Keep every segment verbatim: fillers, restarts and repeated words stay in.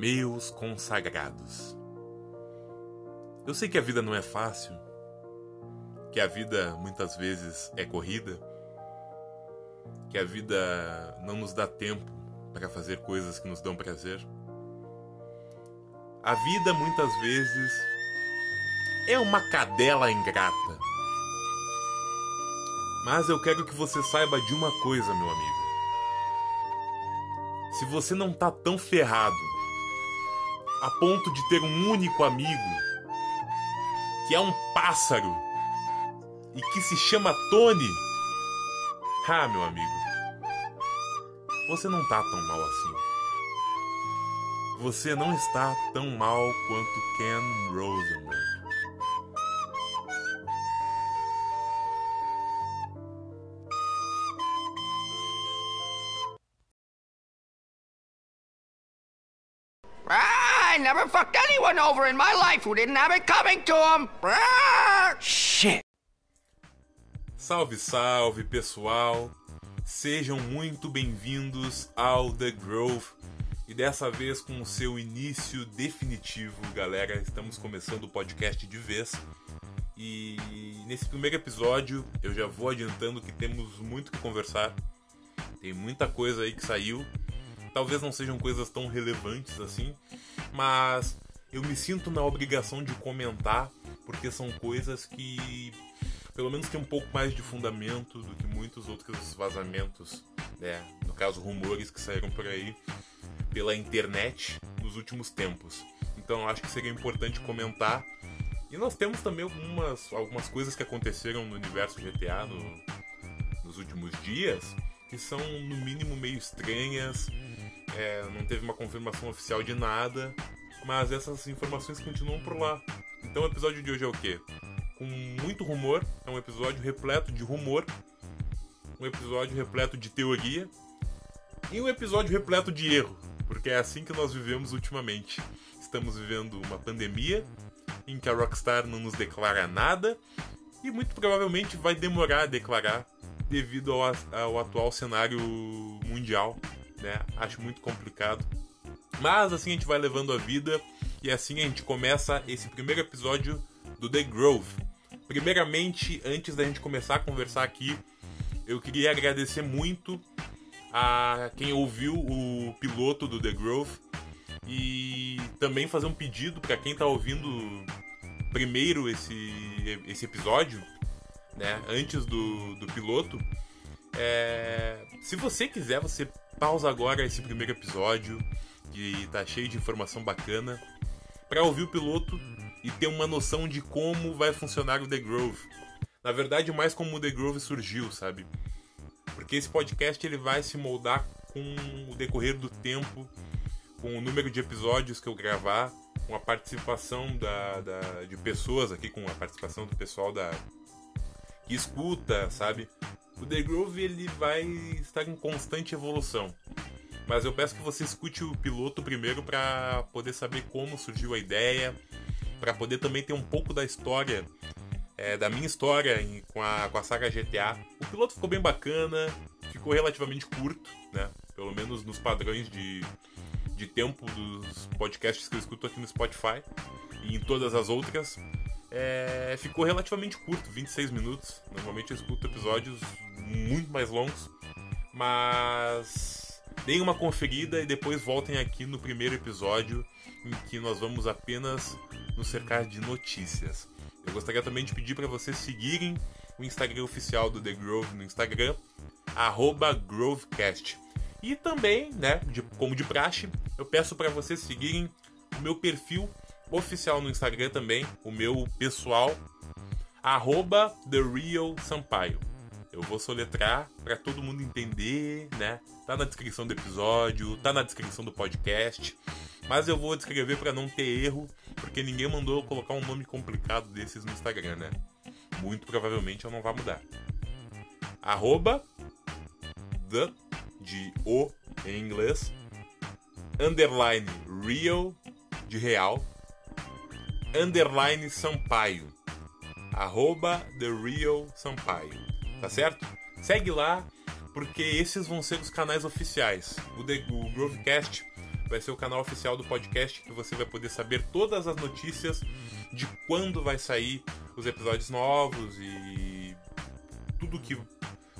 Meus consagrados, eu sei que a vida não é fácil, que a vida muitas vezes é corrida, que a vida não nos dá tempo para fazer coisas que nos dão prazer. A vida muitas vezes é uma cadela ingrata. Mas eu quero que você saiba de uma coisa, meu amigo. Se você não tá tão ferrado a ponto de ter um único amigo, que é um pássaro e que se chama Tony, ah, meu amigo, você não tá tão mal assim. Você não está tão mal quanto Ken Rosenberg. I never fucked anyone over in my life who didn't have it coming to him. Shit. Salve, salve, pessoal. Sejam muito bem-vindos ao The Grove. E dessa vez com o seu início definitivo, galera. Estamos começando o podcast de vez. E nesse primeiro episódio eu já vou adiantando que temos muito que conversar. Tem muita coisa aí que saiu. Talvez não sejam coisas tão relevantes assim, mas eu me sinto na obrigação de comentar, porque são coisas que pelo menos tem um pouco mais de fundamento do que muitos outros vazamentos, né? No caso, rumores que saíram por aí pela internet nos últimos tempos. Então eu acho que seria importante comentar. E nós temos também algumas, algumas coisas que aconteceram no universo G T A no, nos últimos dias, que são no mínimo meio estranhas. É, não teve uma confirmação oficial de nada, mas essas informações continuam por lá. Então o episódio de hoje é o quê? Com muito rumor, é um episódio repleto de rumor, um episódio repleto de teoria e um episódio repleto de erro, porque é assim que nós vivemos ultimamente. Estamos vivendo uma pandemia em que a Rockstar não nos declara nada e muito provavelmente vai demorar a declarar devido ao, ao atual cenário mundial. Né? Acho muito complicado. Mas assim a gente vai levando a vida. E assim a gente começa esse primeiro episódio do The Grove. Primeiramente, antes da gente começar a conversar aqui, eu queria agradecer muito a quem ouviu o piloto do The Grove. E também fazer um pedido para quem está ouvindo primeiro esse, esse episódio, né? Antes do, do piloto. É... Se você quiser, você pausa agora esse primeiro episódio, que tá cheio de informação bacana, para ouvir o piloto e ter uma noção de como vai funcionar o The Grove. Na verdade, mais como o The Grove surgiu, sabe? Porque esse podcast ele vai se moldar com o decorrer do tempo, com o número de episódios que eu gravar, com a participação da, da, de pessoas aqui, com a participação do pessoal da, que escuta, sabe? O The Grove ele vai estar em constante evolução. Mas eu peço que você escute o piloto primeiro para poder saber como surgiu a ideia, para poder também ter um pouco da história, é, da minha história em, com, a, com a saga G T A. O piloto ficou bem bacana, ficou relativamente curto, né? Pelo menos nos padrões de, de tempo dos podcasts que eu escuto aqui no Spotify e em todas as outras. É, ficou relativamente curto, vinte e seis minutos. Normalmente eu escuto episódios muito mais longos. Mas deem uma conferida e depois voltem aqui no primeiro episódio, em que nós vamos apenas nos cercar de notícias. Eu gostaria também de pedir para vocês seguirem o Instagram oficial do The Grove no Instagram, arroba GroveCast. E também, né, de, como de praxe, eu peço para vocês seguirem o meu perfil oficial no Instagram também, o meu pessoal, arroba TheRealSampaio. Eu vou soletrar para todo mundo entender, né? Tá na descrição do episódio, tá na descrição do podcast, mas eu vou descrever para não ter erro, porque ninguém mandou colocar um nome complicado desses no Instagram, né? Muito provavelmente eu não vou mudar. Arroba The, de O em inglês, underline Real, de real, underline Sampaio, arroba TheRealSampaio, tá certo? Segue lá, porque esses vão ser os canais oficiais. O, The, o GroveCast vai ser o canal oficial do podcast, que você vai poder saber todas as notícias de quando vai sair os episódios novos e tudo que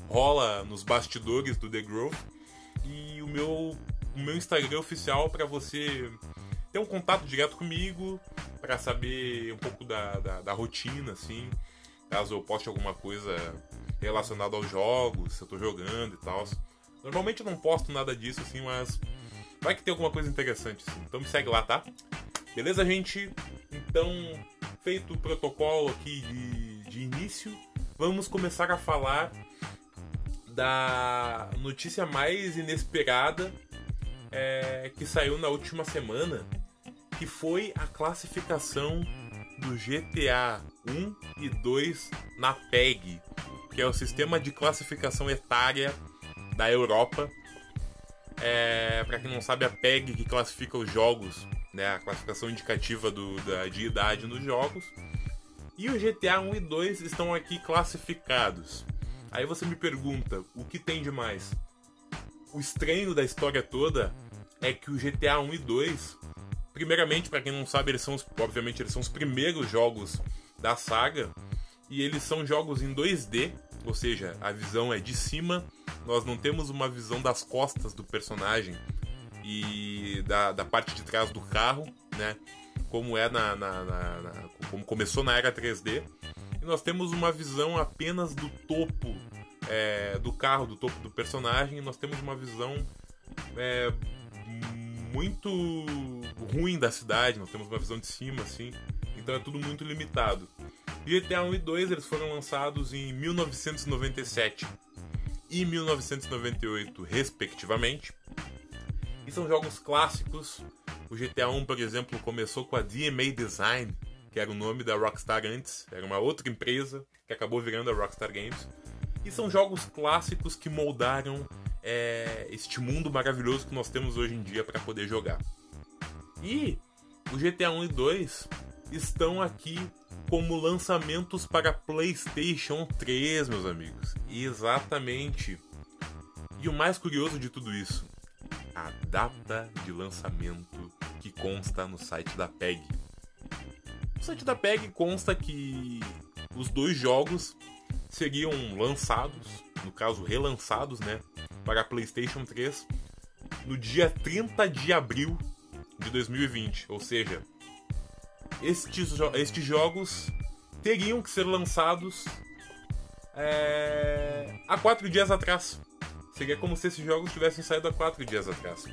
rola nos bastidores do The Grove. E o meu, o meu Instagram oficial para você ter um contato direto comigo, para saber um pouco da, da, da rotina, assim, caso eu poste alguma coisa relacionada aos jogos, se eu tô jogando e tal. Normalmente eu não posto nada disso, assim, mas vai que tem alguma coisa interessante, assim. Então me segue lá, tá? Beleza, gente? Então, feito o protocolo aqui de, de início, vamos começar a falar da notícia mais inesperada é, que saiu na última semana, que foi a classificação do G T A um e dois na P E G, que é o sistema de classificação etária da Europa. É, para quem não sabe, a P E G que classifica os jogos, né, a classificação indicativa do, da, de idade nos jogos. E o G T A um e dois estão aqui classificados. Aí você me pergunta, o que tem de mais? O estranho da história toda é que o G T A um e dois, primeiramente, para quem não sabe, eles são os, obviamente eles são os primeiros jogos da saga, e eles são jogos em dois D, ou seja, a visão é de cima. Nós não temos uma visão das costas do personagem e da, da parte de trás do carro, né? Como é na, na, na, na como começou na era três D. E nós temos uma visão apenas do topo é, do carro, do topo do personagem. E nós temos uma visão é, muito ruim da cidade. Nós temos uma visão de cima, assim. Então é tudo muito limitado. G T A um e dois eles foram lançados em mil novecentos e noventa e sete. E mil novecentos e noventa e oito, respectivamente. E são jogos clássicos. O G T A um, por exemplo, começou com a D M A Design, que era o nome da Rockstar antes, era uma outra empresa que acabou virando a Rockstar Games. E são jogos clássicos que moldaram é, este mundo maravilhoso que nós temos hoje em dia para poder jogar. E o G T A um e dois estão aqui como lançamentos para PlayStation três, meus amigos. Exatamente. E o mais curioso de tudo isso, a data de lançamento que consta no site da P E G. No site da P E G consta que os dois jogos seriam lançados, no caso relançados, né, para PlayStation três no dia trinta de abril de dois mil e vinte, ou seja, Estes, estes jogos teriam que ser lançados é, há quatro dias atrás. Seria como se esses jogos tivessem saído há quatro dias atrás.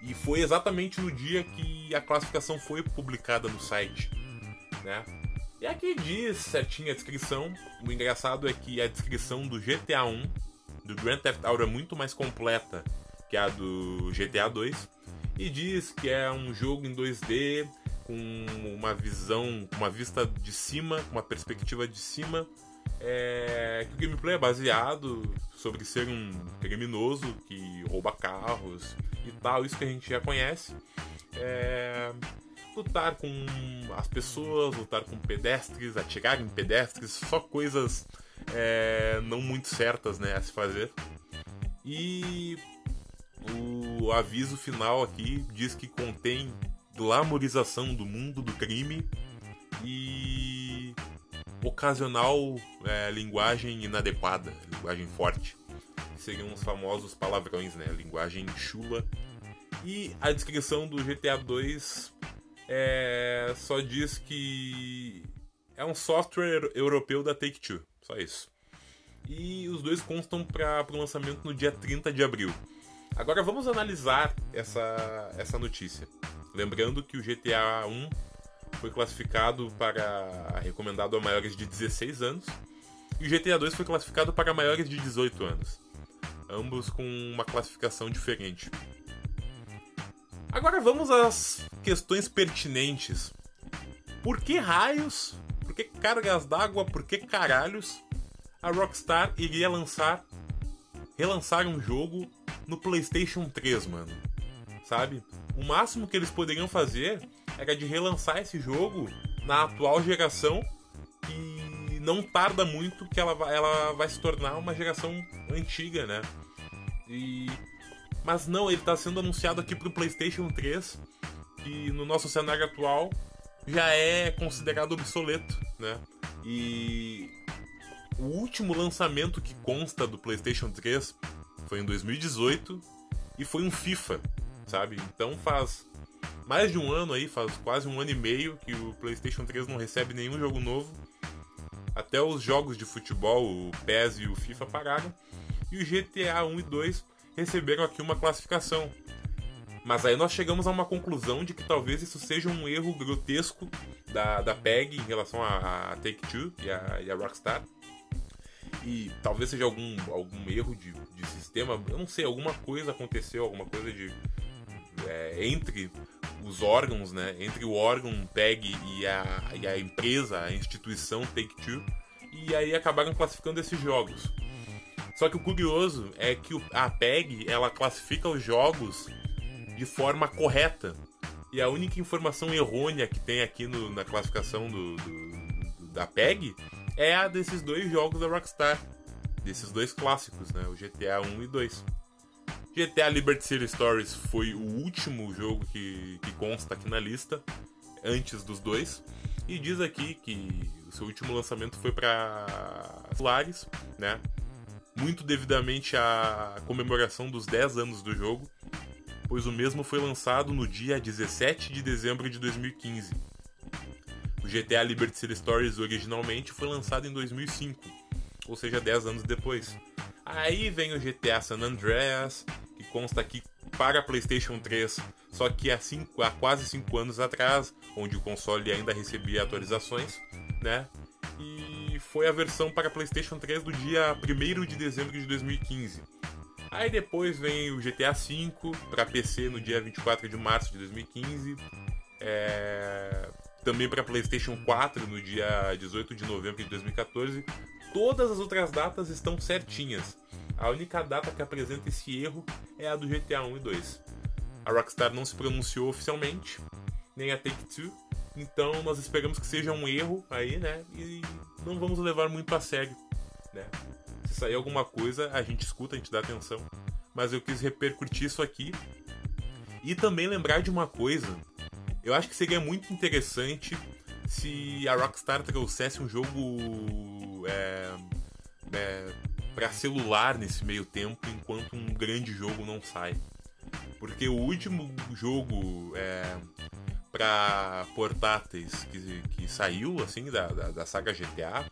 E foi exatamente no dia que a classificação foi publicada no site, né? E aqui diz certinho a descrição. O engraçado é que a descrição do G T A um, do Grand Theft Auto, é muito mais completa que a do G T A dois. E diz que é um jogo em dois D, com uma visão, uma vista de cima, uma perspectiva de cima, é, que o gameplay é baseado sobre ser um criminoso que rouba carros e tal, isso que a gente já conhece. É, lutar com as pessoas, lutar com pedestres, atirar em pedestres, só coisas é, não muito certas, né, a se fazer. E o aviso final aqui diz que contém glamorização do mundo do crime e ocasional é, linguagem inadequada, linguagem forte, que seriam os famosos palavrões, né? Linguagem chula. E a descrição do G T A dois é, só diz que é um software europeu da Take-Two, só isso. E os dois constam para o lançamento no dia trinta de abril. Agora vamos analisar essa, essa notícia. Lembrando que o G T A um foi classificado para recomendado a maiores de dezesseis anos e o G T A dois foi classificado para maiores de dezoito anos. Ambos com uma classificação diferente. Agora vamos às questões pertinentes. Por que raios, por que cargas d'água, por que caralhos a Rockstar iria lançar, relançar um jogo no PlayStation três, mano? Sabe? O máximo que eles poderiam fazer era de relançar esse jogo na atual geração, que não tarda muito que ela vai, ela vai se tornar uma geração antiga, né? E Mas não, ele tá sendo anunciado aqui pro PlayStation três, que no nosso cenário atual já é considerado obsoleto, né? E o último lançamento que consta do PlayStation três foi em dois mil e dezoito e foi um FIFA, sabe? Então faz mais de um ano aí, faz quase um ano e meio que o PlayStation três não recebe nenhum jogo novo. Até os jogos de futebol, o P E S e o FIFA pararam. E o G T A um e dois receberam aqui uma classificação. Mas aí nós chegamos a uma conclusão de que talvez isso seja um erro grotesco da, da P E G em relação à Take-Two e à Rockstar. E talvez seja algum, algum erro de, de sistema, eu não sei, alguma coisa aconteceu, alguma coisa de é, entre os órgãos, né? Entre o órgão P E G e a, e a empresa, a instituição Take-Two, e aí acabaram classificando esses jogos. Só que o curioso é que a P E G, ela classifica os jogos de forma correta. E a única informação errônea que tem aqui no, na classificação do, do, da P E G é a desses dois jogos da Rockstar. Desses dois clássicos, né? O G T A um e dois. G T A Liberty City Stories foi o último jogo que, que consta aqui na lista, antes dos dois. E diz aqui que o seu último lançamento foi para celulares, né? Muito devidamente à comemoração dos dez anos do jogo, pois o mesmo foi lançado no dia dezessete de dezembro de dois mil e quinze. O G T A Liberty City Stories originalmente foi lançado em dois mil e cinco, ou seja, dez anos depois. Aí vem o G T A San Andreas, que consta aqui para PlayStation três, só que há, cinco, há quase cinco anos atrás, onde o console ainda recebia atualizações, né? E foi a versão para PlayStation três do dia primeiro de dezembro de dois mil e quinze. Aí depois vem o G T A cinco para P C no dia vinte e quatro de março de dois mil e quinze, é... também para PlayStation quatro no dia dezoito de novembro de dois mil e catorze. Todas as outras datas estão certinhas. A única data que apresenta esse erro é a do G T A um e dois. A Rockstar não se pronunciou oficialmente, nem a Take-Two. Então nós esperamos que seja um erro aí, né? E não vamos levar muito a sério, né? Se sair alguma coisa, a gente escuta, a gente dá atenção. Mas eu quis repercutir isso aqui. E também lembrar de uma coisa. Eu acho que seria muito interessante se a Rockstar trouxesse um jogo é, é, para celular nesse meio tempo, enquanto um grande jogo não sai. Porque o último jogo... É, para portáteis que, que saiu assim da, da, da saga G T A.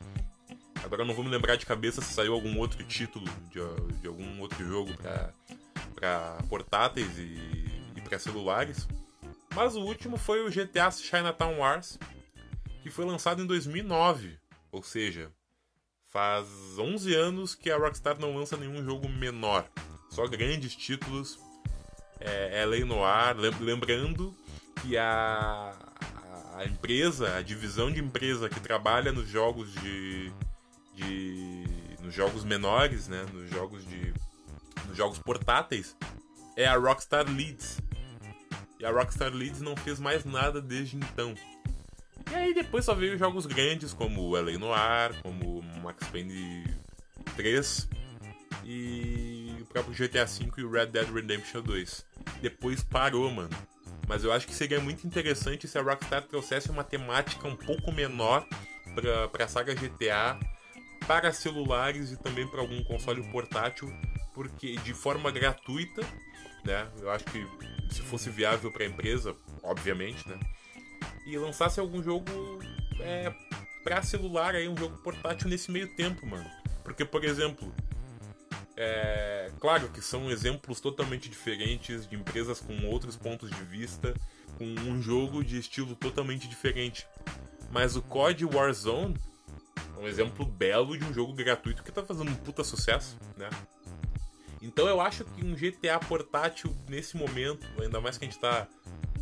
Agora eu não vou me lembrar de cabeça se saiu algum outro título de, de algum outro jogo para portáteis e, e para celulares. Mas o último foi o G T A Chinatown Wars, que foi lançado em dois mil e nove. Ou seja, faz onze anos que a Rockstar não lança nenhum jogo menor. Só grandes títulos. É, L A Noire, lembrando que a, a empresa, a divisão de empresa que trabalha nos jogos de, de nos jogos menores, né, nos jogos de nos jogos portáteis, é a Rockstar Leeds. E a Rockstar Leeds não fez mais nada desde então. E aí depois só veio jogos grandes como L A Noire, como Max Payne três e o próprio G T A cinco e o Red Dead Redemption dois. Depois parou, mano. Mas eu acho que seria muito interessante se a Rockstar trouxesse uma temática um pouco menor para a saga G T A, para celulares e também para algum console portátil, porque de forma gratuita, né? Eu acho que se fosse viável para a empresa, obviamente, né? E lançasse algum jogo é, para celular, aí, um jogo portátil nesse meio tempo, mano. Porque, por exemplo... É, claro que são exemplos totalmente diferentes, de empresas com outros pontos de vista, com um jogo de estilo totalmente diferente. Mas o C O D Warzone é um exemplo belo de um jogo gratuito que tá fazendo um puta sucesso, né? Então eu acho que um G T A portátil nesse momento, ainda mais que a gente tá...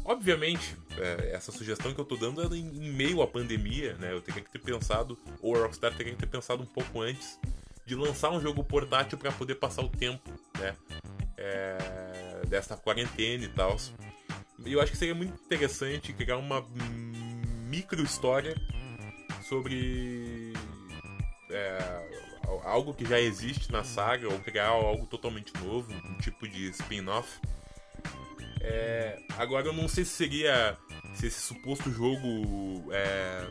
Obviamente, é, essa sugestão que eu tô dando é em meio à pandemia, né? Eu teria que ter pensado, ou a Rockstar teria que ter pensado um pouco antes de lançar um jogo portátil para poder passar o tempo, né, é, dessa quarentena e tal. E eu acho que seria muito interessante criar uma micro história sobre é, algo que já existe na saga, ou criar algo totalmente novo, um tipo de spin-off. É, agora eu não sei se seria, se esse suposto jogo é,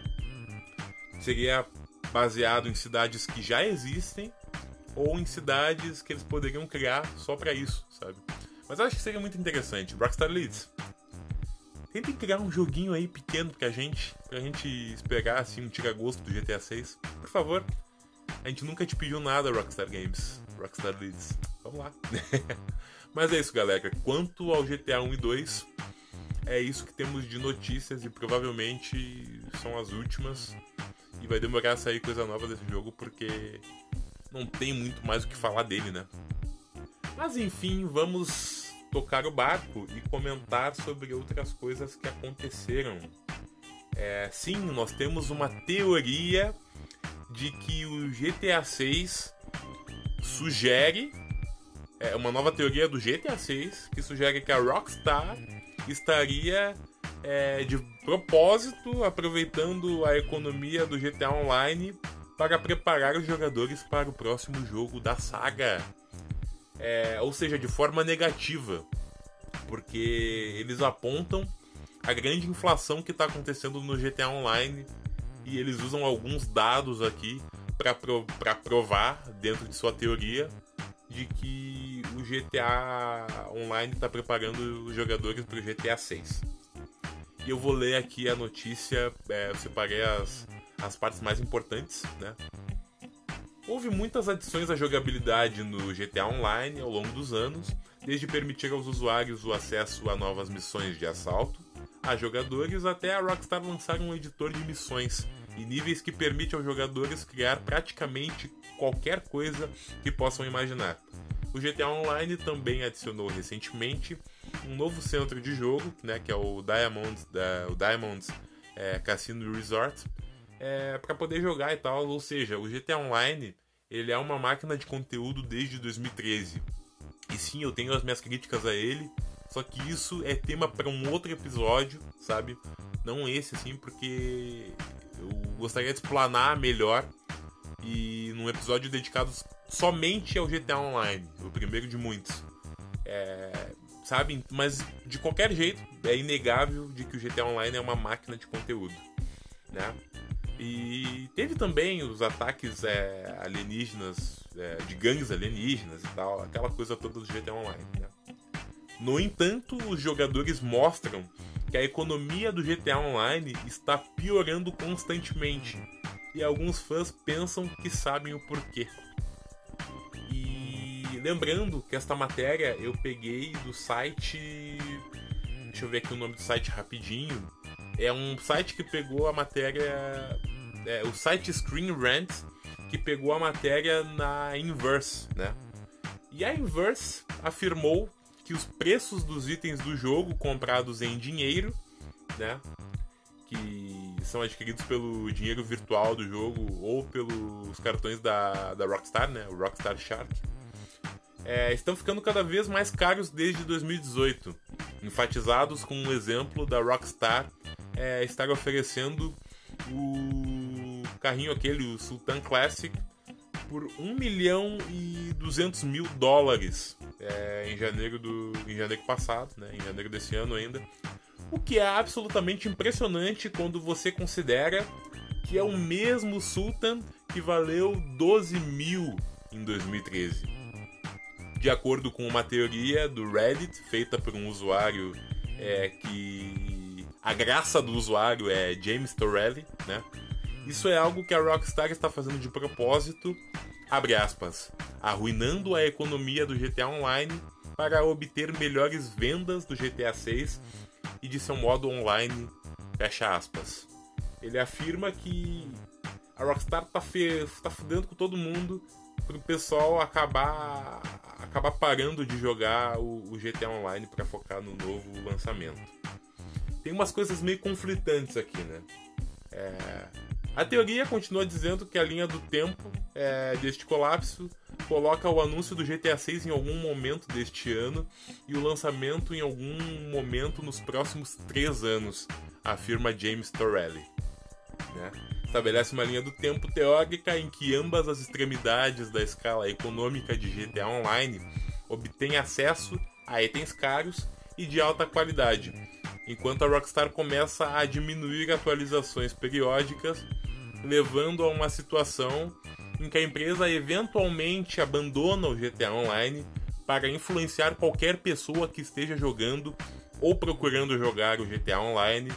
seria baseado em cidades que já existem ou em cidades que eles poderiam criar só pra isso, sabe? Mas eu acho que seria muito interessante. Rockstar Leeds, tentem criar um joguinho aí pequeno pra gente, pra gente esperar assim um tira-gosto do G T A seis. Por favor, a gente nunca te pediu nada, Rockstar Games, Rockstar Leeds, vamos lá. Mas é isso, galera. Quanto ao G T A um e dois, é isso que temos de notícias e provavelmente são as últimas. E vai demorar a sair coisa nova desse jogo porque não tem muito mais o que falar dele, né? Mas enfim, vamos tocar o barco e comentar sobre outras coisas que aconteceram. É, sim, nós temos uma teoria de que o G T A seis sugere... É uma nova teoria do G T A seis que sugere que a Rockstar estaria é, de propósito aproveitando a economia do G T A Online para preparar os jogadores para o próximo jogo da saga. É, ou seja, de forma negativa, porque eles apontam a grande inflação que está acontecendo no G T A Online e eles usam alguns dados aqui para pro- para provar dentro de sua teoria de que o G T A Online está preparando os jogadores para o G T A seis. E eu vou ler aqui a notícia, é, eu separei as, as partes mais importantes, né? Houve muitas adições à jogabilidade no G T A Online ao longo dos anos, desde permitir aos usuários o acesso a novas missões de assalto a jogadores, até a Rockstar lançar um editor de missões e níveis que permite aos jogadores criar praticamente qualquer coisa que possam imaginar. O G T A Online também adicionou recentemente um novo centro de jogo, né, que é o Diamonds, da, o Diamonds é, Casino Resort, é, para poder jogar e tal. Ou seja, o G T A Online ele é uma máquina de conteúdo desde dois mil e treze. E sim, eu tenho as minhas críticas a ele, só que isso é tema para um outro episódio, sabe? Não esse, assim, porque... eu gostaria de explanar melhor e num episódio dedicado somente ao G T A Online, o primeiro de muitos, é, sabe? Mas de qualquer jeito é inegável de que o G T A Online é uma máquina de conteúdo, né? E teve também os ataques é, alienígenas, é, de gangues alienígenas e tal, aquela coisa toda do G T A Online, né? No entanto, os jogadores mostram que a economia do G T A Online está piorando constantemente e alguns fãs pensam que sabem o porquê. E lembrando que esta matéria eu peguei do site, deixa eu ver aqui o nome do site rapidinho, é um site que pegou a matéria, é, o site Screen Rant, que pegou a matéria na Inverse, né? E a Inverse afirmou que os preços dos itens do jogo comprados em dinheiro, né, que são adquiridos pelo dinheiro virtual do jogo ou pelos cartões da, da Rockstar, né, o Rockstar Shark, é, estão ficando cada vez mais caros desde dois mil e dezoito, enfatizados com um exemplo da Rockstar é, estar oferecendo o carrinho aquele, o Sultan Classic, por um milhão e duzentos mil dólares é, em, janeiro do, em janeiro passado, né, em janeiro desse ano ainda, o que é absolutamente impressionante quando você considera que é o mesmo Sultan que valeu doze mil em dois mil e treze. De acordo com uma teoria do Reddit feita por um usuário é, que a graça do usuário é James Torelli, né? Isso é algo que a Rockstar está fazendo de propósito, abre aspas, arruinando a economia do G T A Online para obter melhores vendas do G T A seis e de seu modo online, fecha aspas. Ele afirma que a Rockstar está fe- tá fudendo com todo mundo para o pessoal acabar, acabar parando de jogar o, o G T A Online para focar no novo lançamento. Tem umas coisas meio conflitantes aqui, né? É... A teoria continua dizendo que a linha do tempo é, deste colapso coloca o anúncio do G T A seis em algum momento deste ano e o lançamento em algum momento nos próximos três anos, afirma James Torelli, né? estabelece uma linha do tempo teórica em que ambas as extremidades da escala econômica de G T A Online obtêm acesso a itens caros e de alta qualidade, enquanto a Rockstar começa a diminuir atualizações periódicas, levando a uma situação em que a empresa eventualmente abandona o G T A Online para influenciar qualquer pessoa que esteja jogando ou procurando jogar o G T A Online,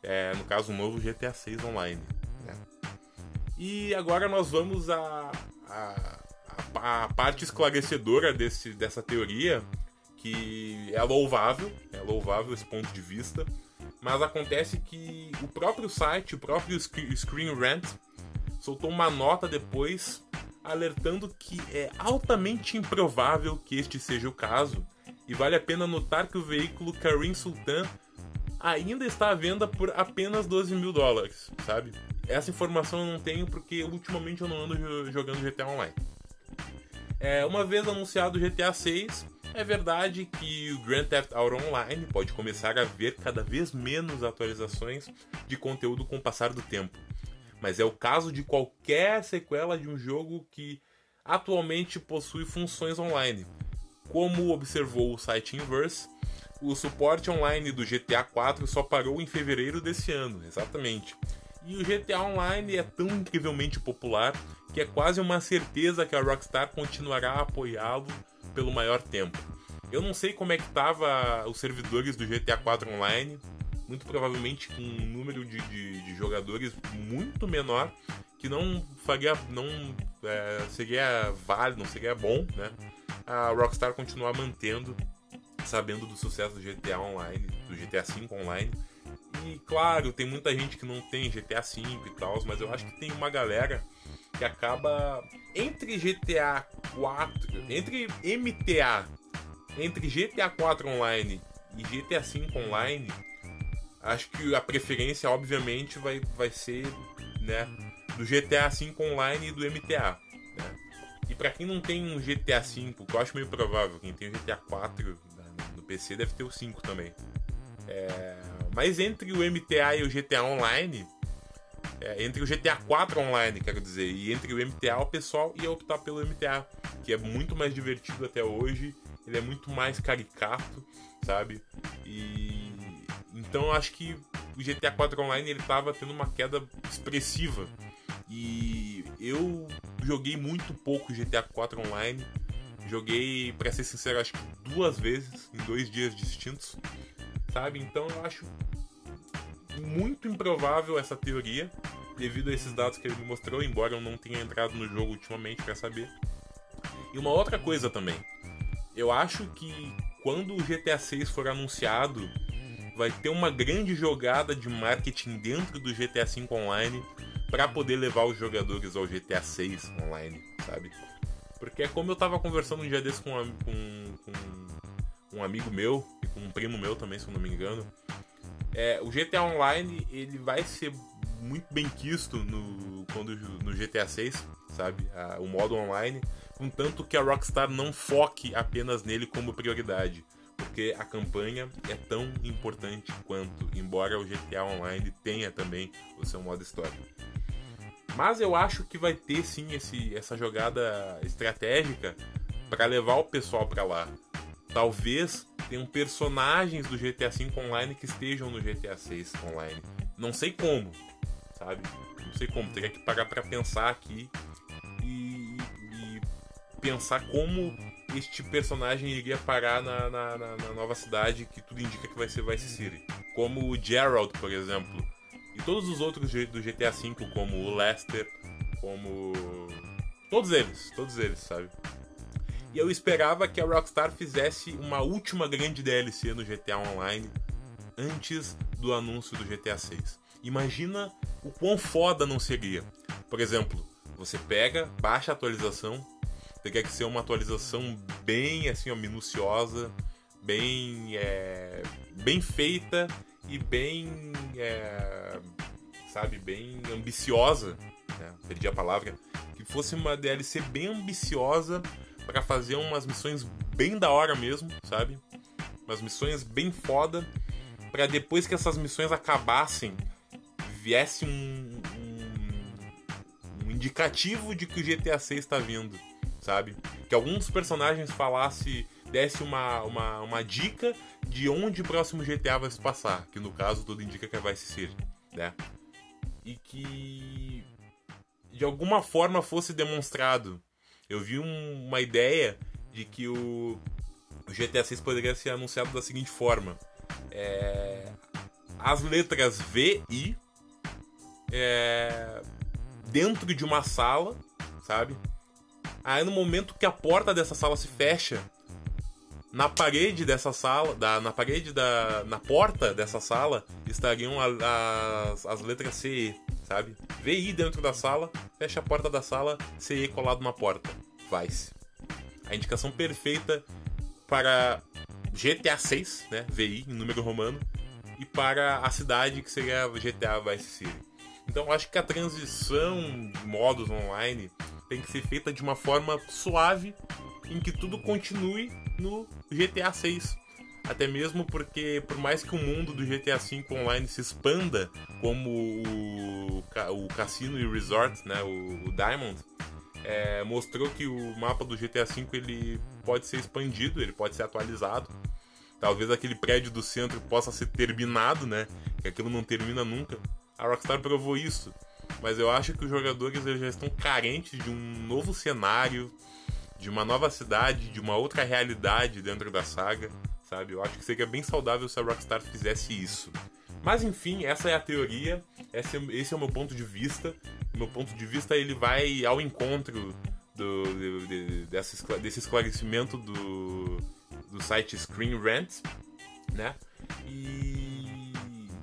é, no caso o novo G T A seis Online, né? E agora nós vamos à a, a, a parte esclarecedora desse, dessa teoria, que é louvável, é louvável esse ponto de vista, mas acontece que o próprio site, o próprio Screen Rant, soltou uma nota depois alertando que é altamente improvável que este seja o caso, e vale a pena notar que o veículo Karim Sultan ainda está à venda por apenas doze mil dólares, sabe? Essa informação eu não tenho porque ultimamente eu não ando jogando G T A Online. É, uma vez anunciado o G T A seis, é verdade que o Grand Theft Auto Online pode começar a ver cada vez menos atualizações de conteúdo com o passar do tempo, mas é o caso de qualquer sequela de um jogo que atualmente possui funções online. Como observou o site Inverse, o suporte online do G T A quatro só parou em fevereiro desse ano, exatamente. E o G T A Online é tão incrivelmente popular que é quase uma certeza que a Rockstar continuará a apoiá-lo pelo maior tempo. Eu não sei como é que tava os servidores do G T A quatro Online, muito provavelmente com um número de, de, de jogadores muito menor, que não faria, não é, seria válido, não seria bom, né, a Rockstar continuar mantendo, sabendo do sucesso do G T A Online, do G T A cinco Online. E claro, tem muita gente que não tem G T A cinco e tal, mas eu acho que tem uma galera que acaba entre G T A quatro, entre M T A, entre G T A quatro Online e G T A cinco Online. Acho que a preferência, obviamente, vai, vai ser, né, do G T A cinco Online e do M T A, né? E pra quem não tem um G T A cinco, que eu acho meio provável, quem tem o G T A quatro no P C deve ter o cinco também. É... Mas entre o M T A e o G T A Online, é, entre o G T A quatro Online, quero dizer, e entre o M T A, o pessoal ia optar pelo M T A, que é muito mais divertido até hoje, ele é muito mais caricato, sabe? E... Então eu acho que o G T A quatro Online ele tava tendo uma queda expressiva. E eu joguei muito pouco G T A quatro Online. Joguei, pra ser sincero, acho que duas vezes, em dois dias distintos, sabe? Então eu acho muito improvável essa teoria, devido a esses dados que ele me mostrou, embora eu não tenha entrado no jogo ultimamente pra saber. E uma outra coisa também, eu acho que quando o G T A seis for anunciado, vai ter uma grande jogada de marketing dentro do G T A cinco Online para poder levar os jogadores ao G T A seis Online, sabe? Porque é como eu tava conversando um dia desse com, com, com um amigo meu e com um primo meu também, se eu não me engano, é, o G T A Online ele vai ser muito bem quisto no, quando, no G T A seis, sabe? A, o modo online, contanto que a Rockstar não foque apenas nele como prioridade, porque a campanha é tão importante quanto, embora o G T A Online tenha também o seu modo história. Mas eu acho que vai ter sim esse, essa jogada estratégica para levar o pessoal para lá. Talvez tenham personagens do G T A cinco Online que estejam no G T A seis Online. Não sei como, sabe? Não sei como, teria que parar para pensar aqui e, e pensar como este personagem iria parar na, na, na, na nova cidade que tudo indica que vai ser Vice City, como o Gerald, por exemplo, e todos os outros do G T A cinco, como o Lester, como... todos eles, todos eles, sabe? E eu esperava que a Rockstar fizesse uma última grande D L C no G T A Online antes do anúncio do G T A seis. Imagina o quão foda não seria. Por exemplo, você pega, baixa a atualização. Teria que ser uma atualização bem assim, ó, minuciosa, bem, é, bem feita e bem, é, sabe, bem ambiciosa, né? Perdi a palavra. Que fosse uma D L C bem ambiciosa para fazer umas missões bem da hora mesmo, sabe? Umas missões bem foda, para depois que essas missões acabassem, viesse um, um indicativo de que o G T A seis está vindo, sabe? Que algum dos personagens falasse, desse uma, uma, uma dica de onde o próximo G T A vai se passar, que no caso tudo indica que vai ser, né? E que de alguma forma fosse demonstrado. Eu vi um, uma ideia de que o, o G T A seis poderia ser anunciado da seguinte forma: é, as letras V e I é, dentro de uma sala, sabe? Aí no momento que a porta dessa sala se fecha, na parede dessa sala, da, na parede da, na porta dessa sala estariam a, a, as, as letras C E, sabe? V I dentro da sala, fecha a porta da sala, C E colado na porta. Vice. A indicação perfeita para G T A seis, né? V I em número romano, e para a cidade que seria G T A Vice City. Então acho que a transição de modos online tem que ser feita de uma forma suave, em que tudo continue no G T A seis. Até mesmo porque, por mais que o mundo do G T A cinco online se expanda, como o, o Cassino e o Resort, né, o, o Diamond, é, mostrou que o mapa do G T A cinco ele pode ser expandido, ele pode ser atualizado. Talvez aquele prédio do centro possa ser terminado, né, que aquilo não termina nunca. A Rockstar provou isso, mas eu acho que os jogadores já estão carentes de um novo cenário, de uma nova cidade, de uma outra realidade dentro da saga, sabe? Eu acho que seria bem saudável se a Rockstar fizesse isso. Mas enfim, essa é a teoria, esse é o meu ponto de vista. O meu ponto de vista ele vai ao encontro do, de, de, dessa, desse esclarecimento do, do site Screen Rant, né? E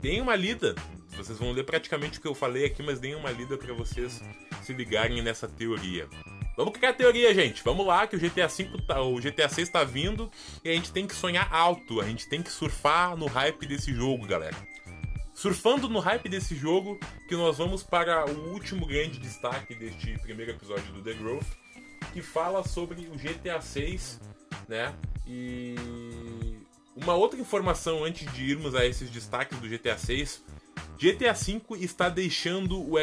deem uma lida. Vocês vão ler praticamente o que eu falei aqui, mas deem uma lida para vocês se ligarem nessa teoria. Vamos criar a teoria, gente. Vamos lá, que o G T A cinco tá, o G T A seis está vindo e a gente tem que sonhar alto. A gente tem que surfar no hype desse jogo, galera. Surfando no hype desse jogo, que nós vamos para o último grande destaque deste primeiro episódio do The Grove, que fala sobre o G T A seis, né? E uma outra informação antes de irmos a esses destaques do G T A seis. G T A cinco está deixando o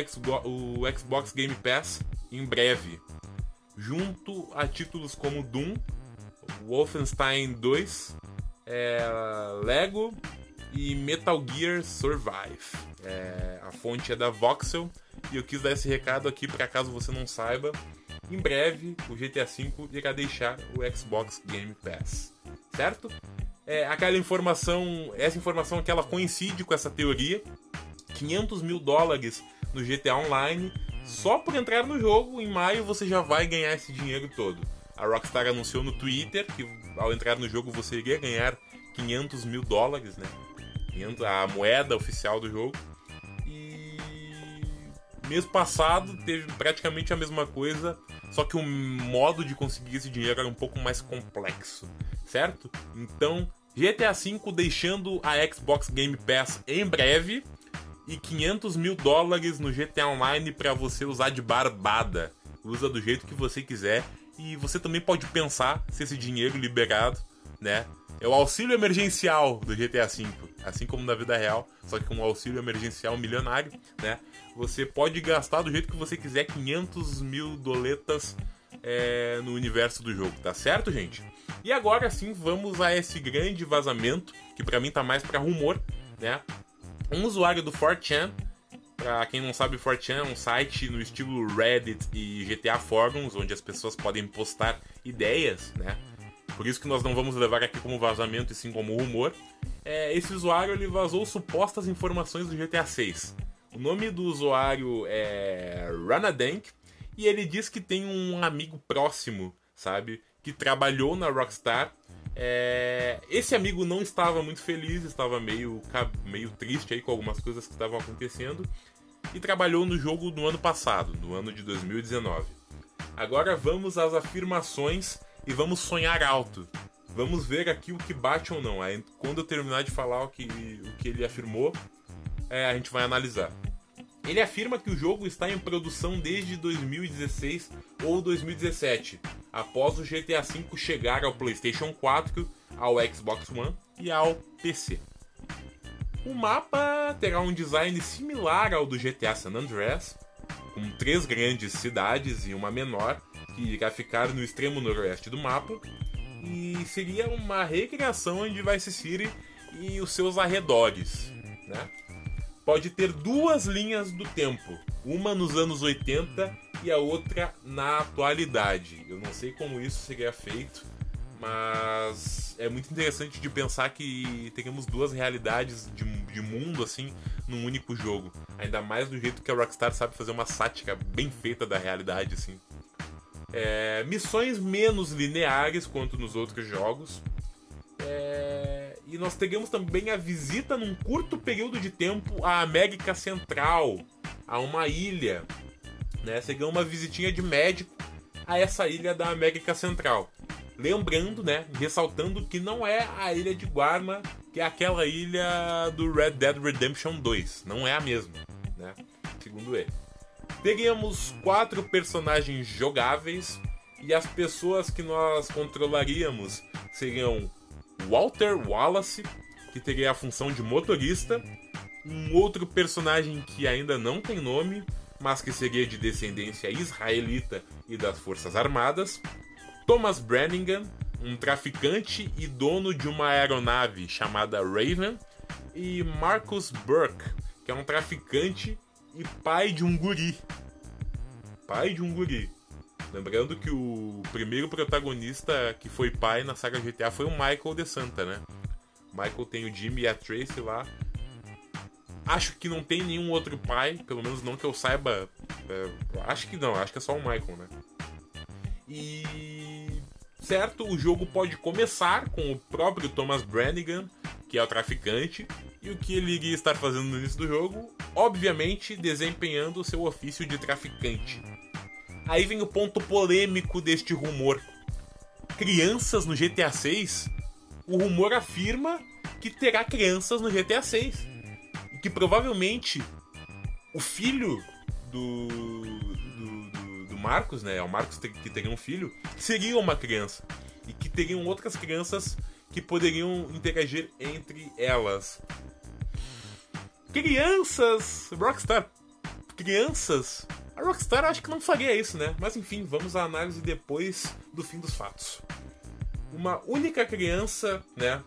Xbox Game Pass em breve, junto a títulos como Doom, Wolfenstein dois, é, Lego e Metal Gear Survive. É, a fonte é da Voxel e eu quis dar esse recado aqui para caso você não saiba. Em breve o G T A cinco irá deixar o Xbox Game Pass, certo? É, aquela informação, essa informação que ela coincide com essa teoria, quinhentos mil dólares no G T A Online. Só por entrar no jogo, em maio, você já vai ganhar esse dinheiro todo. A Rockstar anunciou no Twitter que ao entrar no jogo você iria ganhar quinhentos mil dólares, né? A moeda oficial do jogo. E mês passado teve praticamente a mesma coisa, só que o modo de conseguir esse dinheiro era um pouco mais complexo, certo? Então, G T A cinco deixando a Xbox Game Pass em breve, e quinhentos mil dólares no G T A Online para você usar de barbada. Usa do jeito que você quiser. E você também pode pensar se esse dinheiro liberado, né, é o auxílio emergencial do G T A cinco, assim como na vida real, só que com um auxílio emergencial milionário, né? Você pode gastar do jeito que você quiser quinhentos mil doletas é, no universo do jogo, tá certo, gente? E agora sim, vamos a esse grande vazamento, que pra mim tá mais pra rumor, né? Um usuário do four chan, pra quem não sabe, four chan é um site no estilo Reddit e G T A Forums, onde as pessoas podem postar ideias, né? Por isso que nós não vamos levar aqui como vazamento e sim como rumor. É, esse usuário ele vazou supostas informações do G T A seis. O nome do usuário é Rhanadeng, e ele diz que tem um amigo próximo, sabe? Que trabalhou na Rockstar. É, esse amigo não estava muito feliz, estava meio, meio triste aí com algumas coisas que estavam acontecendo, e trabalhou no jogo no ano passado, no ano de dois mil e dezenove. Agora vamos às afirmações e vamos sonhar alto. Vamos ver aqui o que bate ou não. Aí, quando eu terminar de falar o que, o que ele afirmou, é, a gente vai analisar. Ele afirma que o jogo está em produção desde dois mil e dezesseis ou dois mil e dezessete, após o G T A cinco chegar ao PlayStation quatro, ao Xbox One e ao P C. O mapa terá um design similar ao do G T A San Andreas, com três grandes cidades e uma menor, que irá ficar no extremo noroeste do mapa, e seria uma recriação de Vice City e os seus arredores, né? Pode ter duas linhas do tempo, uma nos anos oitenta e a outra na atualidade. Eu não sei como isso seria feito, mas é muito interessante de pensar que teremos duas realidades de, de mundo assim num único jogo. Ainda mais do jeito que a Rockstar sabe fazer uma sátira bem feita da realidade assim. É, missões menos lineares quanto nos outros jogos, é, e nós teremos também a visita num curto período de tempo à América Central, a uma ilha, né? Seria uma visitinha de médico a essa ilha da América Central, lembrando, né, ressaltando que não é a ilha de Guarma, que é aquela ilha do Red Dead Redemption dois, não é a mesma, né? Segundo ele. Teríamos quatro personagens jogáveis e as pessoas que nós controlaríamos seriam Walter Wallace, que teria a função de motorista, um outro personagem que ainda não tem nome, mas que seria de descendência israelita e das Forças Armadas, Thomas Brannigan, um traficante e dono de uma aeronave chamada Raven, e Marcus Burke, que é um traficante e pai de um guri. Pai de um guri. Lembrando que o primeiro protagonista que foi pai na saga G T A foi o Michael De Santa, né? Michael tem o Jimmy e a Tracy lá. Acho que não tem nenhum outro pai, pelo menos não que eu saiba. É, acho que não, acho que é só o Michael, né? E... certo, o jogo pode começar com o próprio Thomas Brannigan, que é o traficante, e o que ele iria estar fazendo no início do jogo? Obviamente, desempenhando o seu ofício de traficante. Aí vem o ponto polêmico deste rumor. Crianças no G T A seis? O rumor afirma que terá crianças no G T A seis. E que provavelmente o filho do, do, do, do Marcos, né? É o Marcos que teria um filho, seria uma criança. E que teriam outras crianças que poderiam interagir entre elas. Crianças! Rockstar! Crianças! A Rockstar acho que não faria isso, né? Mas enfim, vamos à análise depois do fim dos fatos. Uma única criança, né?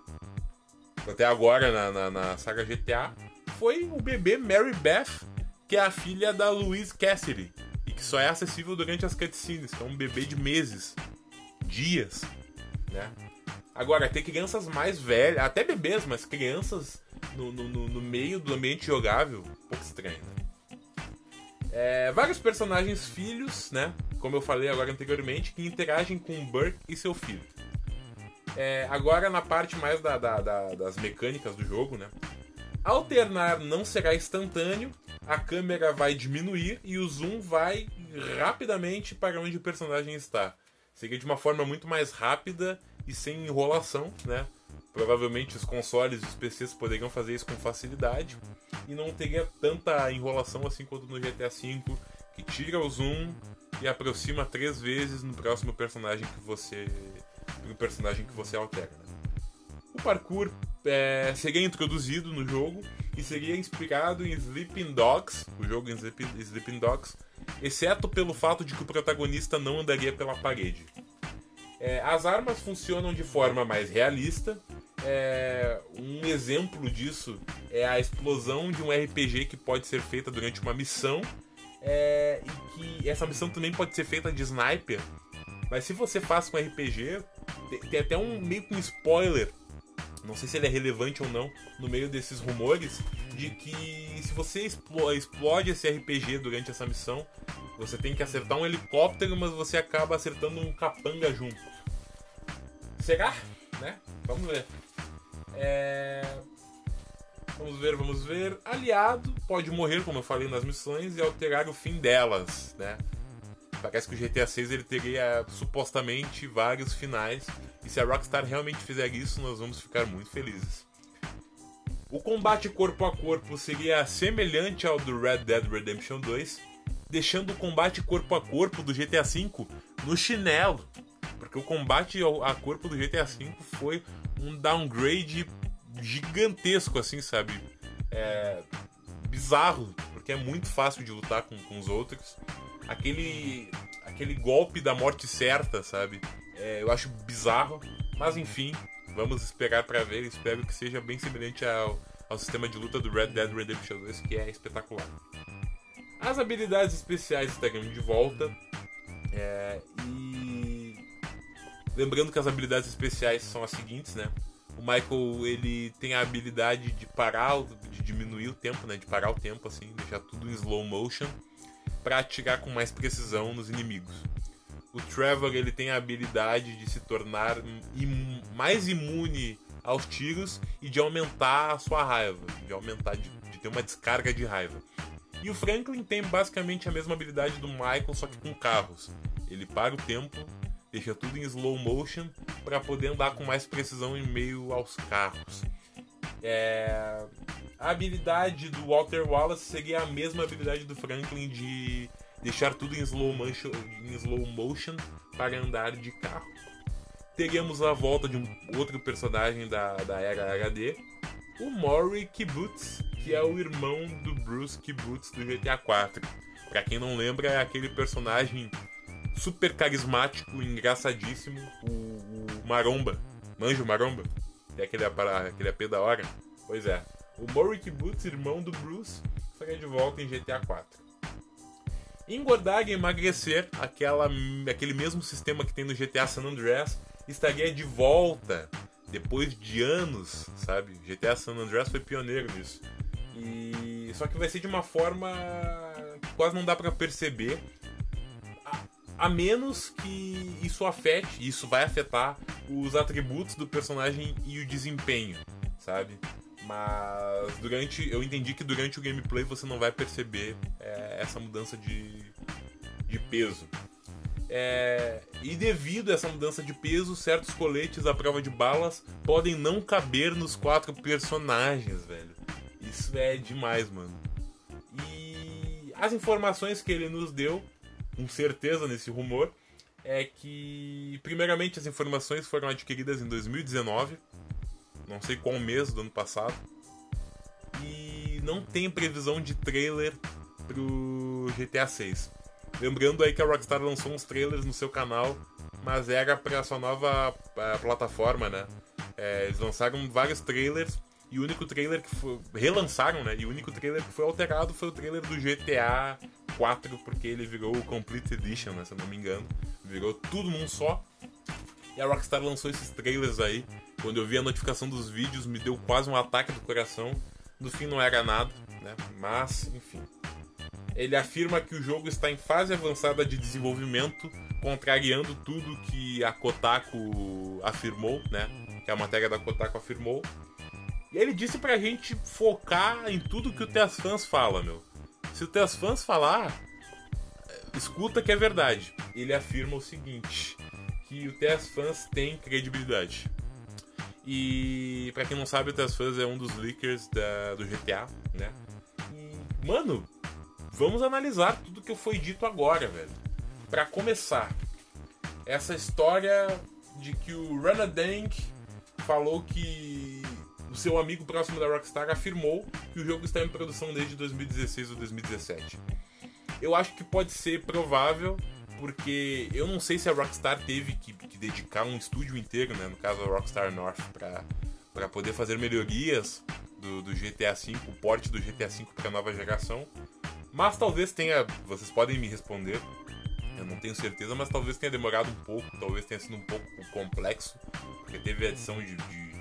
Até agora na, na, na saga G T A, foi o bebê Mary Beth, que é a filha da Louise Cassidy, e que só é acessível durante as cutscenes, que é um bebê de meses, dias, né? Agora, ter crianças mais velhas, até bebês, mas crianças no, no, no meio do ambiente jogável, um pouco estranho, né? É, vários personagens filhos, né? Como eu falei agora anteriormente, que interagem com Burke e seu filho. É, agora, na parte mais da, da, da, das mecânicas do jogo, né? Alternar não será instantâneo, a câmera vai diminuir e o zoom vai rapidamente para onde o personagem está. Seria de uma forma muito mais rápida e sem enrolação, né? Provavelmente os consoles e os P Cs poderiam fazer isso com facilidade e não teria tanta enrolação assim quanto no G T A cinco, que tira o zoom e aproxima três vezes no próximo personagem que você, no personagem que você altera, né? O parkour é, seria introduzido no jogo e seria inspirado em Sleeping Dogs, o jogo em Sleeping Dogs, exceto pelo fato de que o protagonista não andaria pela parede. É, as armas funcionam de forma mais realista. É, um exemplo disso é a explosão de um R P G que pode ser feita durante uma missão, é, e que essa missão também pode ser feita de sniper. Mas se você faz com R P G, tem, tem até um meio que um spoiler, não sei se ele é relevante ou não, no meio desses rumores, de que se você explode esse R P G durante essa missão, você tem que acertar um helicóptero, mas você acaba acertando um capanga junto. Será? Né? Vamos ver. É... Vamos ver, vamos ver. Aliado pode morrer, como eu falei nas missões, e alterar o fim delas, né? Parece que o G T A seis ele teria supostamente vários finais. E se a Rockstar realmente fizer isso, nós vamos ficar muito felizes. O combate corpo a corpo seria semelhante ao do Red Dead Redemption dois, deixando o combate corpo a corpo do G T A cinco no chinelo, porque o combate a corpo do G T A cinco foi um downgrade gigantesco, assim, sabe? É... bizarro, porque é muito fácil de lutar com, com os outros. Aquele, aquele golpe da morte certa, sabe? É, eu acho bizarro, mas enfim, vamos esperar pra ver. Espero que seja bem semelhante ao, ao sistema de luta do Red Dead Redemption dois, que é espetacular. As habilidades especiais estarão de volta. É, e lembrando que as habilidades especiais são as seguintes, né? O Michael, ele tem a habilidade de parar, de diminuir o tempo, né? De parar o tempo, assim, deixar tudo em slow motion, para atirar com mais precisão nos inimigos. O Trevor, ele tem a habilidade de se tornar im- mais imune aos tiros e de aumentar a sua raiva, de aumentar, de, de ter uma descarga de raiva. E o Franklin tem basicamente a mesma habilidade do Michael, só que com carros. Ele para o tempo, deixa tudo em slow motion para poder andar com mais precisão em meio aos carros. É... A habilidade do Walter Wallace seria a mesma habilidade do Franklin, de deixar tudo em slow motion, em slow motion para andar de carro. Teríamos a volta de um outro personagem da, da era H D, o Mory Kibbutz, que é o irmão do Bruce Kibbutz do G T A quatro. Pra quem não lembra, é aquele personagem super carismático, engraçadíssimo, o, o Maromba. Manja o Maromba? É aquele, aquele A P da hora? Pois é. O Mory Kibbutz, irmão do Bruce, estaria de volta em G T A quatro. Engordar e emagrecer, aquela, aquele mesmo sistema que tem no G T A San Andreas, estaria de volta depois de anos, sabe? G T A San Andreas foi pioneiro nisso. E... Só que vai ser de uma forma que quase não dá pra perceber, a menos que isso afete, isso vai afetar os atributos do personagem e o desempenho, sabe? Mas durante, eu entendi que durante o gameplay você não vai perceber é, essa mudança de, de peso. É, e devido a essa mudança de peso, certos coletes à prova de balas podem não caber nos quatro personagens, velho. Isso é demais, mano. E as informações que ele nos deu, com certeza nesse rumor, é que, primeiramente, as informações foram adquiridas em dois mil e dezenove, não sei qual mês do ano passado, e não tem previsão de trailer pro G T A seis. Lembrando aí que a Rockstar lançou uns trailers no seu canal, mas era pra sua nova a, plataforma, né? É, eles lançaram vários trailers, e o único trailer que foi... relançaram, né? E o único trailer que foi alterado foi o trailer do G T A quatro, porque ele virou o Complete Edition, né, se eu não me engano. Virou tudo num só. E a Rockstar lançou esses trailers aí. Quando eu vi a notificação dos vídeos, me deu quase um ataque do coração. No fim não era nada, né? Mas, enfim. Ele afirma que o jogo está em fase avançada de desenvolvimento, contrariando tudo que a Kotaku afirmou, né? Que a matéria da Kotaku afirmou. E ele disse pra gente focar em tudo que o TezFunz fala, meu. Se o TezFunz falar, escuta que é verdade. Ele afirma o seguinte, que o TezFunz tem credibilidade. E pra quem não sabe, o TezFunz é um dos leakers da, do G T A, né? E, mano, vamos analisar tudo que foi dito agora, velho. Pra começar, essa história de que o Rhanadeng falou que... O seu amigo próximo da Rockstar afirmou que o jogo está em produção desde dois mil e dezesseis ou dois mil e dezessete. Eu acho que pode ser provável, porque eu não sei se a Rockstar teve que, que dedicar um estúdio inteiro, né, no caso a Rockstar North, para poder fazer melhorias do, do G T A cinco, o porte do G T A cinco para a nova geração. Mas talvez tenha, vocês podem me responder, eu não tenho certeza, mas talvez tenha demorado um pouco, talvez tenha sido um pouco complexo, porque teve a adição de... de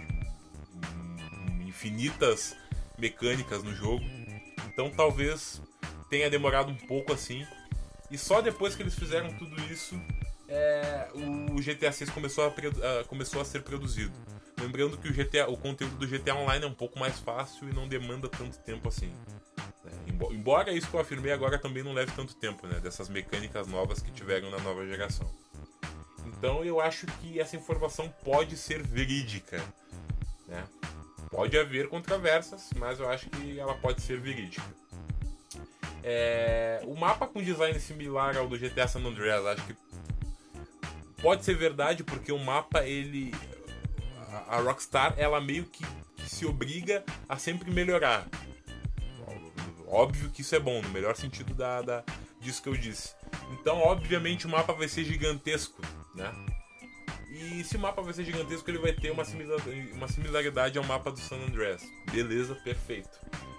infinitas mecânicas no jogo, então talvez tenha demorado um pouco assim, e só depois que eles fizeram tudo isso é, o G T A seis começou a, a, começou a ser produzido. Lembrando que o, G T A, o conteúdo do G T A Online é um pouco mais fácil e não demanda tanto tempo assim, né? Embora isso que eu afirmei agora também não leve tanto tempo, né? Dessas mecânicas novas que tiveram na nova geração. Então eu acho que essa informação pode ser verídica, né? Pode haver controvérsias, mas eu acho que ela pode ser verídica. É, o mapa com design similar ao do G T A San Andreas, acho que pode ser verdade, porque o mapa, ele, a Rockstar, ela meio que, que se obriga a sempre melhorar. Óbvio que isso é bom, no melhor sentido da, da, disso que eu disse. Então, obviamente, o mapa vai ser gigantesco, né? E se o mapa vai ser gigantesco, ele vai ter uma similaridade, uma similaridade ao mapa do San Andreas. Beleza, perfeito.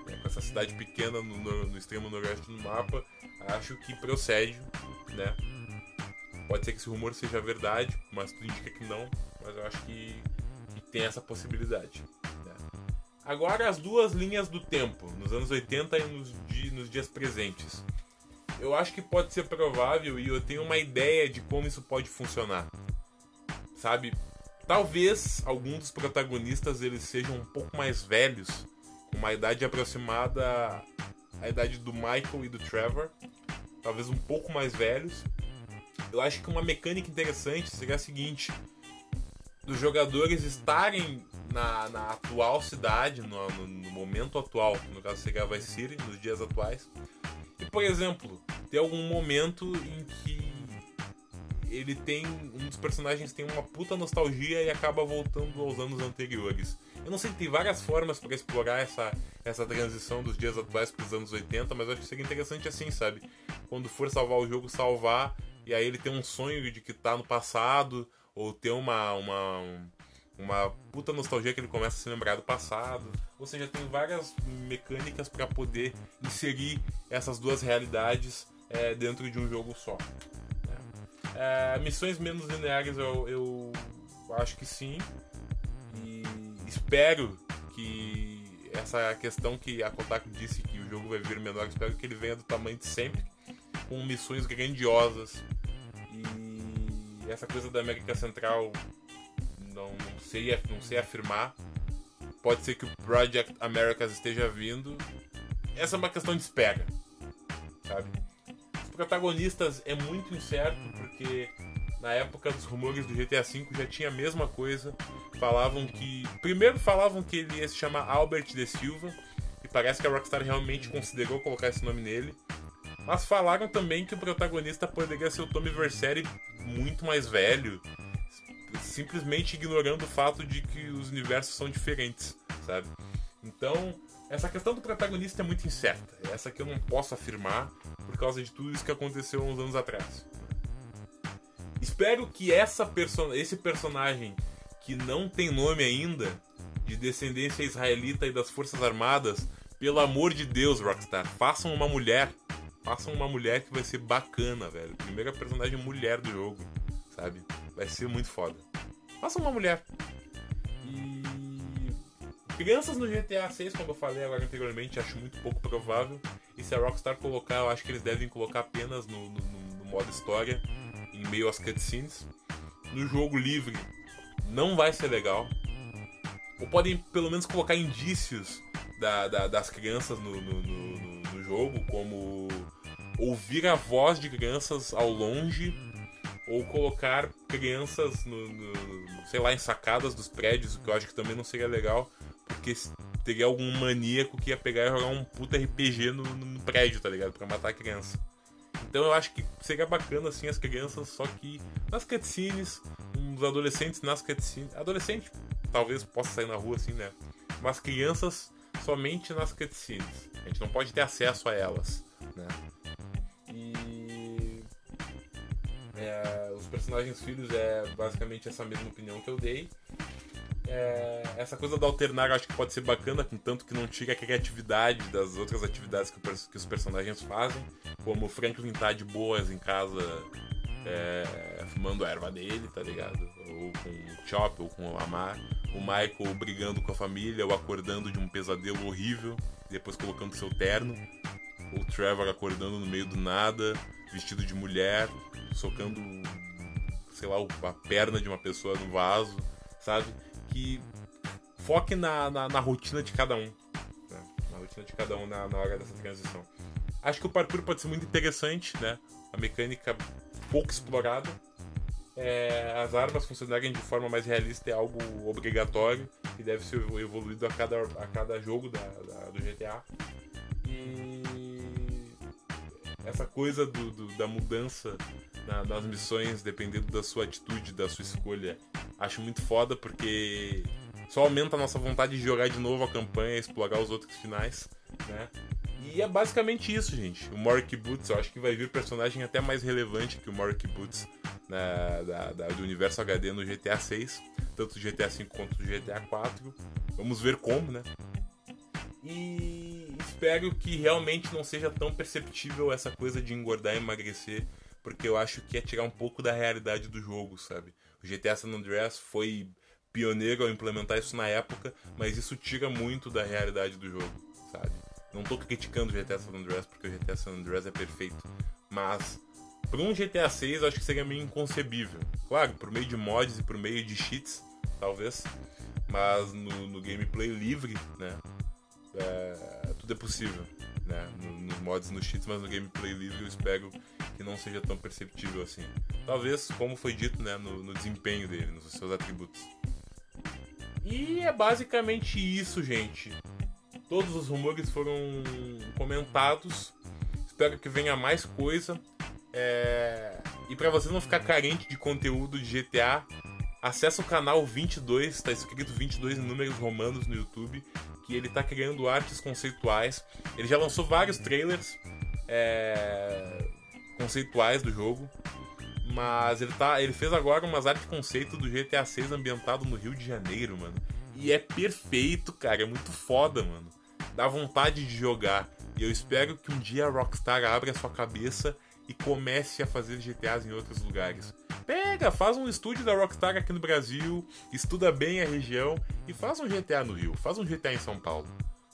É, com essa cidade pequena no, no, no extremo noroeste do mapa, acho que procede, né? Pode ser que esse rumor seja verdade, mas tudo indica que não. Mas eu acho que, que tem essa possibilidade, né? Agora, as duas linhas do tempo, nos anos oitenta e nos, di, nos dias presentes. Eu acho que pode ser provável e eu tenho uma ideia de como isso pode funcionar. Sabe, talvez alguns dos protagonistas eles sejam um pouco mais velhos, com uma idade aproximada à idade do Michael e do Trevor, talvez um pouco mais velhos. Eu acho que uma mecânica interessante seria a seguinte: dos jogadores estarem na, na atual cidade, no, no, no momento atual, que no caso seria a Vice City, nos dias atuais, e, por exemplo, ter algum momento em que ele tem, um dos personagens tem uma puta nostalgia e acaba voltando aos anos anteriores. Eu não sei, tem várias formas pra explorar essa, essa transição dos dias atuais pros anos oitenta, mas eu acho que seria interessante assim, sabe? Quando for salvar o jogo, salvar, e aí ele tem um sonho de que tá no passado, ou ter uma, uma, uma puta nostalgia que ele começa a se lembrar do passado. Ou seja, tem várias mecânicas pra poder inserir essas duas realidades é, dentro de um jogo só. É, missões menos lineares eu, eu acho que sim, e espero que essa questão que a Kotaku disse que o jogo vai vir menor, espero que ele venha do tamanho de sempre, com missões grandiosas. E essa coisa da América Central não, não, sei, não sei afirmar, pode ser que o Project Americas esteja vindo. Essa é uma questão de espera, sabe? Protagonistas é muito incerto, porque na época dos rumores do G T A cinco já tinha a mesma coisa. Falavam que... Primeiro falavam que ele ia se chamar Albert De Silva, e parece que a Rockstar realmente considerou colocar esse nome nele. Mas falaram também que o protagonista poderia ser o Tommy Vercetti, muito mais velho, simplesmente ignorando o fato de que os universos são diferentes, sabe? Então... essa questão do protagonista é muito incerta. Essa que eu não posso afirmar por causa de tudo isso que aconteceu uns anos atrás. Espero que essa perso- esse personagem que não tem nome ainda, de descendência israelita e das Forças Armadas, pelo amor de Deus, Rockstar, façam uma mulher. Façam uma mulher que vai ser bacana, velho. Primeira personagem mulher do jogo, sabe? Vai ser muito foda. Façam uma mulher. E... crianças no G T A seis, como eu falei agora anteriormente, acho muito pouco provável. E se a Rockstar colocar, eu acho que eles devem colocar apenas no, no, no modo história, em meio às cutscenes. No jogo livre, não vai ser legal. Ou podem pelo menos colocar indícios da, da, das crianças no, no, no, no jogo, como ouvir a voz de crianças ao longe, ou colocar crianças no, no, sei lá, em sacadas dos prédios, o que eu acho que também não seria legal. Porque teria algum maníaco que ia pegar e jogar um puta R P G no, no prédio, tá ligado? Pra matar a criança. Então eu acho que seria bacana, assim, as crianças, só que nas cutscenes, os adolescentes nas cutscenes... Adolescente talvez possa sair na rua, assim, né? Mas crianças somente nas cutscenes. A gente não pode ter acesso a elas, né? E... é, os personagens filhos é basicamente essa mesma opinião que eu dei. É, essa coisa da alternar eu acho que pode ser bacana, contanto que não tire a criatividade das outras atividades que, o, que os personagens fazem, como o Franklin tá de boas em casa é, fumando a erva dele, tá ligado? Ou com o Chop, ou com o Lamar, o Michael brigando com a família, ou acordando de um pesadelo horrível, depois colocando seu terno, ou o Trevor acordando no meio do nada, vestido de mulher, socando, sei lá, a perna de uma pessoa no vaso, sabe? Que foque na, na, na rotina de cada um, né? Na rotina de cada um na, na hora dessa transição. Acho que o parkour pode ser muito interessante, né? A mecânica pouco explorada, é, as armas funcionarem de forma mais realista é algo obrigatório e deve ser evoluído a cada, a cada jogo da, da, do G T A. E essa coisa do, do, da mudança na, nas missões, dependendo da sua atitude, da sua escolha, acho muito foda, porque só aumenta a nossa vontade de jogar de novo a campanha, explorar os outros finais, né? E é basicamente isso, gente. O Mory Kibbutz, eu acho que vai vir personagem até mais relevante que o Mory Kibbutz na, da, da, do universo H D no G T A seis, tanto do G T A cinco quanto do G T A quatro. Vamos ver como, né? E espero que realmente não seja tão perceptível essa coisa de engordar e emagrecer, porque eu acho que é tirar um pouco da realidade do jogo, sabe? O G T A San Andreas foi pioneiro ao implementar isso na época, mas isso tira muito da realidade do jogo, sabe? Não tô criticando o G T A San Andreas, porque o G T A San Andreas é perfeito, mas para um G T A seis eu acho que seria meio inconcebível. Claro, por meio de mods e por meio de cheats, talvez, mas no, no gameplay livre, né? É, tudo é possível, né? Nos mods, nos cheats, mas no gameplay livre eu espero que não seja tão perceptível assim. Talvez, como foi dito, né? No, no desempenho dele, nos seus atributos. E é basicamente isso, gente. Todos os rumores foram comentados. Espero que venha mais coisa. É... E pra você não ficar carente de conteúdo de G T A, acessa o canal vinte e dois, tá escrito vinte e dois em números romanos no YouTube, que ele tá criando artes conceituais. Ele já lançou vários trailers é... conceituais do jogo, mas ele, tá... ele fez agora umas artes conceito do G T A seis ambientado no Rio de Janeiro, mano. E é perfeito, cara, é muito foda, mano. Dá vontade de jogar. E eu espero que um dia a Rockstar abra a sua cabeça e comece a fazer G T As em outros lugares. Pega, faz um estúdio da Rockstar aqui no Brasil, estuda bem a região e faz um G T A no Rio, faz um G T A em São Paulo,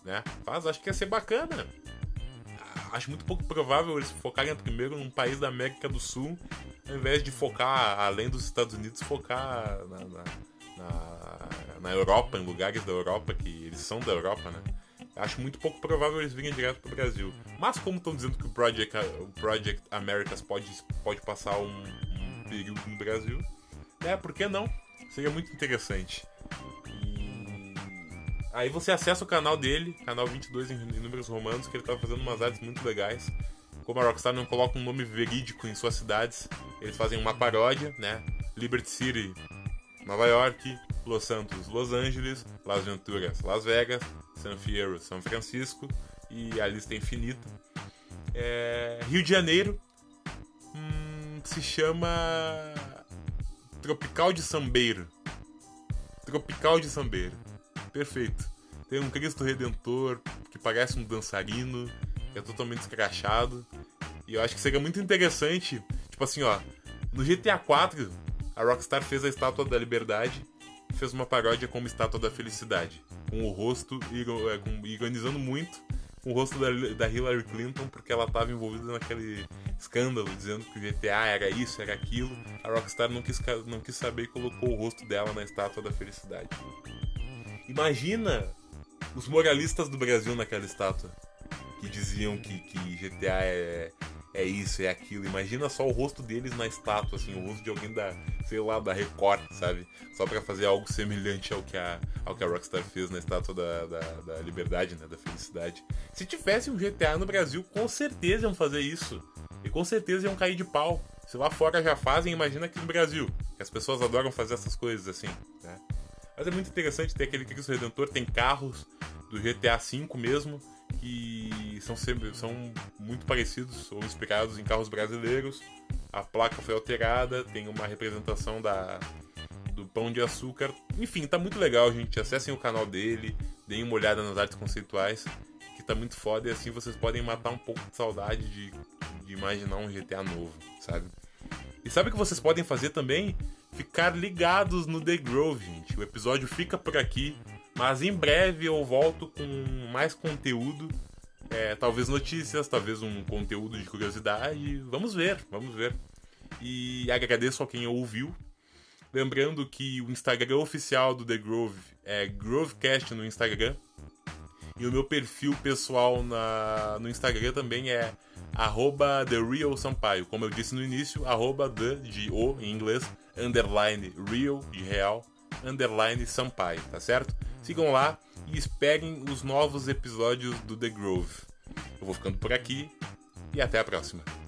né? Faz, acho que ia ser bacana. Acho muito pouco provável eles focarem primeiro num país da América do Sul, ao invés de focar, além dos Estados Unidos, focar na, na, na, na Europa, em lugares da Europa, que eles são da Europa, né? Acho muito pouco provável eles virem direto pro Brasil. Mas como estão dizendo que o Project, o Project Americas pode, pode passar um, um período no Brasil, né? Por que não? Seria muito interessante. E... aí você acessa o canal dele, canal vinte e dois em, em números romanos, que ele tá fazendo umas artes muito legais. Como a Rockstar não coloca um nome verídico em suas cidades, eles fazem uma paródia, né? Liberty City, Nova York, Los Santos, Los Angeles, Las Venturas, Las Vegas, San Fierro, São Francisco, e a lista é infinita. É... Rio de Janeiro hum, se chama Tropical de Sambeiro. Tropical de Sambeiro. Perfeito. Tem um Cristo Redentor que parece um dançarino, que é totalmente escrachado. E eu acho que seria muito interessante, tipo assim, ó, no G T A quatro, a Rockstar fez a Estátua da Liberdade, fez uma paródia como Estátua da Felicidade, com o rosto, ironizando muito, com o rosto da, da Hillary Clinton, porque ela estava envolvida naquele escândalo, dizendo que o G T A era isso, era aquilo. A Rockstar não quis, não quis saber e colocou o rosto dela na Estátua da Felicidade. Imagina os moralistas do Brasil naquela estátua, que diziam que, que G T A é... é isso, é aquilo. Imagina só o rosto deles na estátua, assim, o rosto de alguém da, sei lá, da Record, sabe? Só pra fazer algo semelhante ao que a, ao que a Rockstar fez na Estátua da, da, da Liberdade, né? Da Felicidade. Se tivesse um G T A no Brasil, com certeza iam fazer isso. E com certeza iam cair de pau. Se lá fora já fazem, imagina aqui no Brasil, que as pessoas adoram fazer essas coisas, assim, né? Mas é muito interessante ter aquele Cristo Redentor, tem carros do G T A cinco mesmo, que são, sempre, são muito parecidos ou inspirados em carros brasileiros. A placa foi alterada, tem uma representação da, do Pão de Açúcar. Enfim, tá muito legal, gente. Acessem o canal dele, deem uma olhada nas artes conceituais, que tá muito foda, e assim vocês podem matar um pouco de saudade de, de imaginar um G T A novo, sabe? E sabe o que vocês podem fazer também? Ficar ligados no The Grove, gente. O episódio fica por aqui, mas em breve eu volto com mais conteúdo, é, talvez notícias, talvez um conteúdo de curiosidade, vamos ver, vamos ver. E agradeço a quem ouviu, lembrando que o Instagram oficial do The Grove é GroveCast no Instagram, e o meu perfil pessoal na, no Instagram também é arroba TheRealSampaio, como eu disse no início, arroba the, de o, em inglês, underline real, de real, underline Sampaio, tá certo? Sigam lá e esperem os novos episódios do The Grove. Eu vou ficando por aqui e até a próxima.